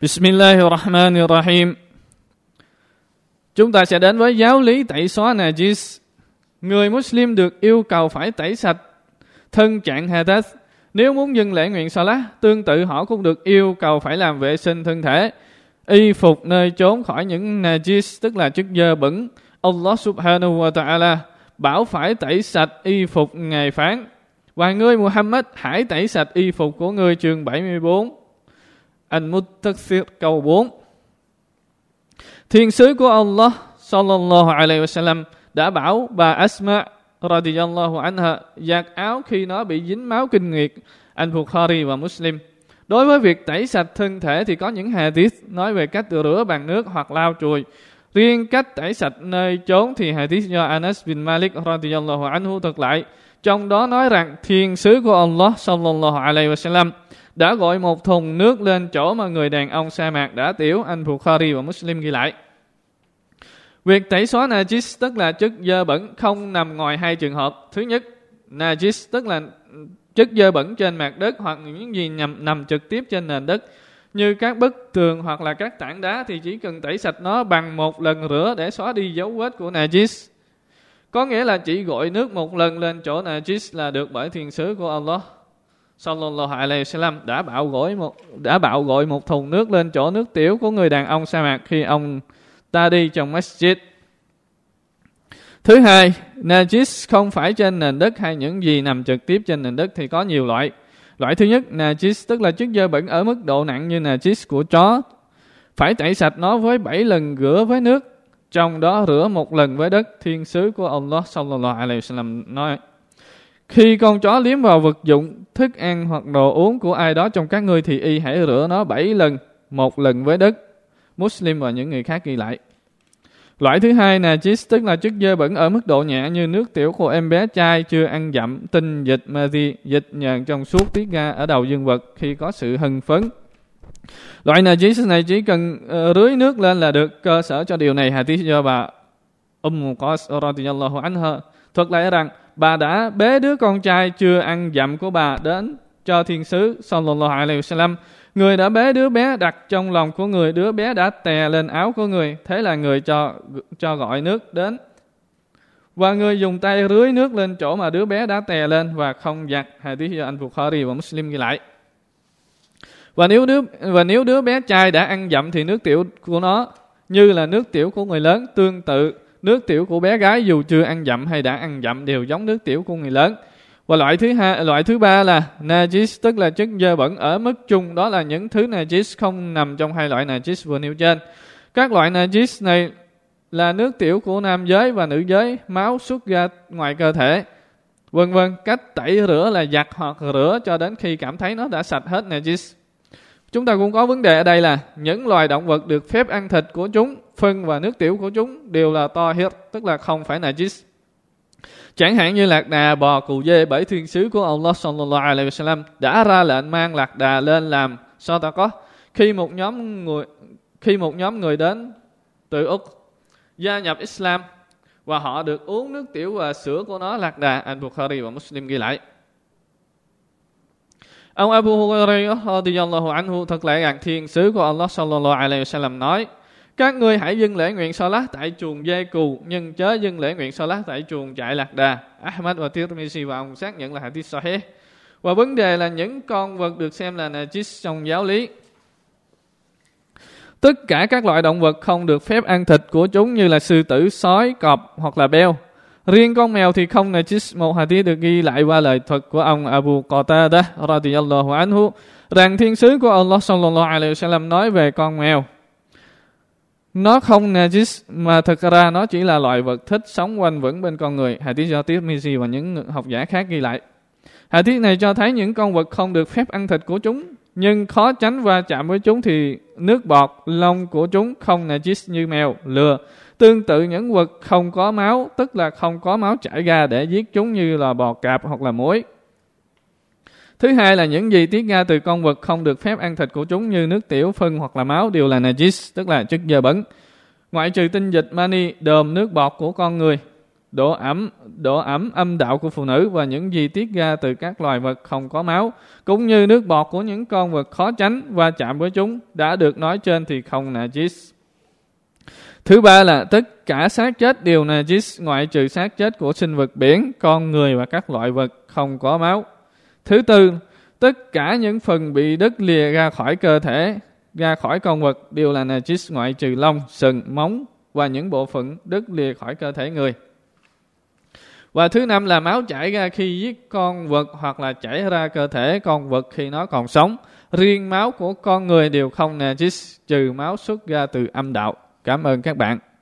Bismillahirahmanirrahim. Chúng ta sẽ đến với giáo lý tẩy xóa najis. Người Muslim được yêu cầu phải tẩy sạch thân trạng hadath. Nếu muốn dừng lễ nguyện salat, tương tự họ cũng được yêu cầu phải làm vệ sinh thân thể, y phục nơi trốn khỏi những najis, tức là chất dơ bẩn. Allah Subhanahu wa ta'ala bảo phải tẩy sạch y phục ngày phán: và ngươi Muhammad hãy tẩy sạch y phục của ngươi, chương 74 Anh Mustakir câu 4. Thiên sứ của Allah sallallahu alaihi wasallam đã bảo bà Asma radiyallahu anha giặt áo khi nó bị dính máu kinh nguyệt, anh Bukhari và Muslim. Đối với việc tẩy sạch thân thể thì có những hadith nói về cách rửa bằng nước hoặc lau chùi. Riêng cách tẩy sạch nơi chốn thì hadith do Anas bin Malik radiyallahu anhu thuật lại, trong đó nói rằng thiên sứ của Allah sallallahu alaihi wasallam đã gọi một thùng nước lên chỗ mà người đàn ông sa mạc đã tiểu, anh Bukhari và Muslim ghi lại. Việc tẩy xóa najis, tức là chất dơ bẩn, không nằm ngoài hai trường hợp. Thứ nhất, najis tức là chất dơ bẩn trên mặt đất hoặc những gì nằm trực tiếp trên nền đất, như các bức tường hoặc là các tảng đá, thì chỉ cần tẩy sạch nó bằng một lần rửa để xóa đi dấu vết của najis. Có nghĩa là chỉ gội nước một lần lên chỗ najis là được, bởi thiên sứ của Allah sallallahu alaihi wasallam đã bảo gọi một thùng nước lên chỗ nước tiểu của người đàn ông sa mạc khi ông ta đi trong masjid. Thứ hai, najis không phải trên nền đất hay những gì nằm trực tiếp trên nền đất thì có nhiều loại. Loại thứ nhất, najis tức là chất dơ bẩn ở mức độ nặng như najis của chó. Phải tẩy sạch nó với 7 lần rửa với nước, trong đó rửa một lần với đất. Thiên sứ của Allah sallallahu alaihi wasallam nói: khi con chó liếm vào vật dụng, thức ăn hoặc đồ uống của ai đó trong các ngươi thì y hãy rửa nó 7 lần, một lần với đất. Muslim và những người khác ghi lại. Loại thứ hai, najis tức là chất dơ bẩn ở mức độ nhẹ như nước tiểu của em bé trai chưa ăn dặm, tinh dịch mazi, dịch nhờn trong suốt tiết ra ở đầu dương vật khi có sự hưng phấn. Loại najis này chỉ cần rưới nước lên là được. Cơ sở cho điều này hadith do bà Qais radiyallahu anha thuật lại rằng bà đã bế đứa con trai chưa ăn dặm của bà đến cho thiên sứ sallallahu alaihi wasallam. Người đã bế đứa bé đặt trong lòng của người, đứa bé đã tè lên áo của người, thế là người cho gọi nước đến, và người dùng tay rưới nước lên chỗ mà đứa bé đã tè lên và không giặt. Hadith do anh Bukhari và Muslim ghi lại. Và nếu đứa bé trai đã ăn dặm thì nước tiểu của nó như là nước tiểu của người lớn. Tương tự, nước tiểu của bé gái dù chưa ăn dặm hay đã ăn dặm đều giống nước tiểu của người lớn. Và loại thứ ba là najis, tức là chất dơ bẩn ở mức chung, đó là những thứ najis không nằm trong hai loại najis vừa nêu trên. Các loại najis này là nước tiểu của nam giới và nữ giới, máu xuất ra ngoài cơ thể, vân vân. Cách tẩy rửa là giặt hoặc rửa cho đến khi cảm thấy nó đã sạch hết najis. Chúng ta cũng có vấn đề ở đây là những loài động vật được phép ăn thịt của chúng, phân và nước tiểu của chúng đều là tohir, tức là không phải najis. Chẳng hạn như lạc đà, bò, cừu, dê, bởi thiên sứ của Allah sallallahu alaihi wasallam đã ra lệnh mang lạc đà lên làm sataka. Khi một nhóm người đến từ Úc gia nhập Islam và họ được uống nước tiểu và sữa của nó, lạc đà, anh Bukhari và Muslim ghi lại. Ông Abu Hurairah radiyallahu anhu thuật lại rằng thiên sứ của Allah sallallahu alaihi wasallam nói: các ngươi hãy dâng lễ nguyện salat tại chuồng dê cừu, nhưng chớ dâng lễ nguyện salat tại chuồng chạy lạc đà. Ahmad và Tirmizi và ông xác nhận là hadith sahih. Và vấn đề là những con vật được xem là najis trong giáo lý. Tất cả các loại động vật không được phép ăn thịt của chúng như là sư tử, sói, cọp hoặc là beo. Riêng con mèo thì không najis. Một hadith được ghi lại qua lời thuật của ông Abu Qatadah radiyallahu anhu rằng thiên sứ của Allah sallallahu alaihi wasallam nói về con mèo: nó không najis, mà thật ra nó chỉ là loài vật thích sống quanh quẩn bên con người. Hadith do Tirmizi và những học giả khác ghi lại. Hadith này cho thấy những con vật không được phép ăn thịt của chúng, nhưng khó tránh va chạm với chúng thì nước bọt, lông của chúng không najis như mèo, lừa. Tương tự những vật không có máu, tức là không có máu chảy ra để giết chúng như là bò cạp hoặc là muỗi. Thứ hai là những gì tiết ra từ con vật không được phép ăn thịt của chúng như nước tiểu, phân hoặc là máu đều là najis, tức là chất dơ bẩn, ngoại trừ tinh dịch mani, đờm, nước bọt của con người. độ ẩm âm đạo của phụ nữ và những gì tiết ra từ các loài vật không có máu, cũng như nước bọt của những con vật khó tránh và chạm với chúng đã được nói trên thì không najis. Thứ ba là tất cả xác chết đều najis, ngoại trừ xác chết của sinh vật biển, con người và các loại vật không có máu. Thứ tư, tất cả những phần bị đứt lìa ra khỏi cơ thể, ra khỏi con vật đều là najis, ngoại trừ lông, sừng, móng và những bộ phận đứt lìa khỏi cơ thể người. Và thứ năm là máu chảy ra khi giết con vật hoặc là chảy ra cơ thể con vật khi nó còn sống. Riêng máu của con người đều không najis, trừ máu xuất ra từ âm đạo. Cảm ơn các bạn.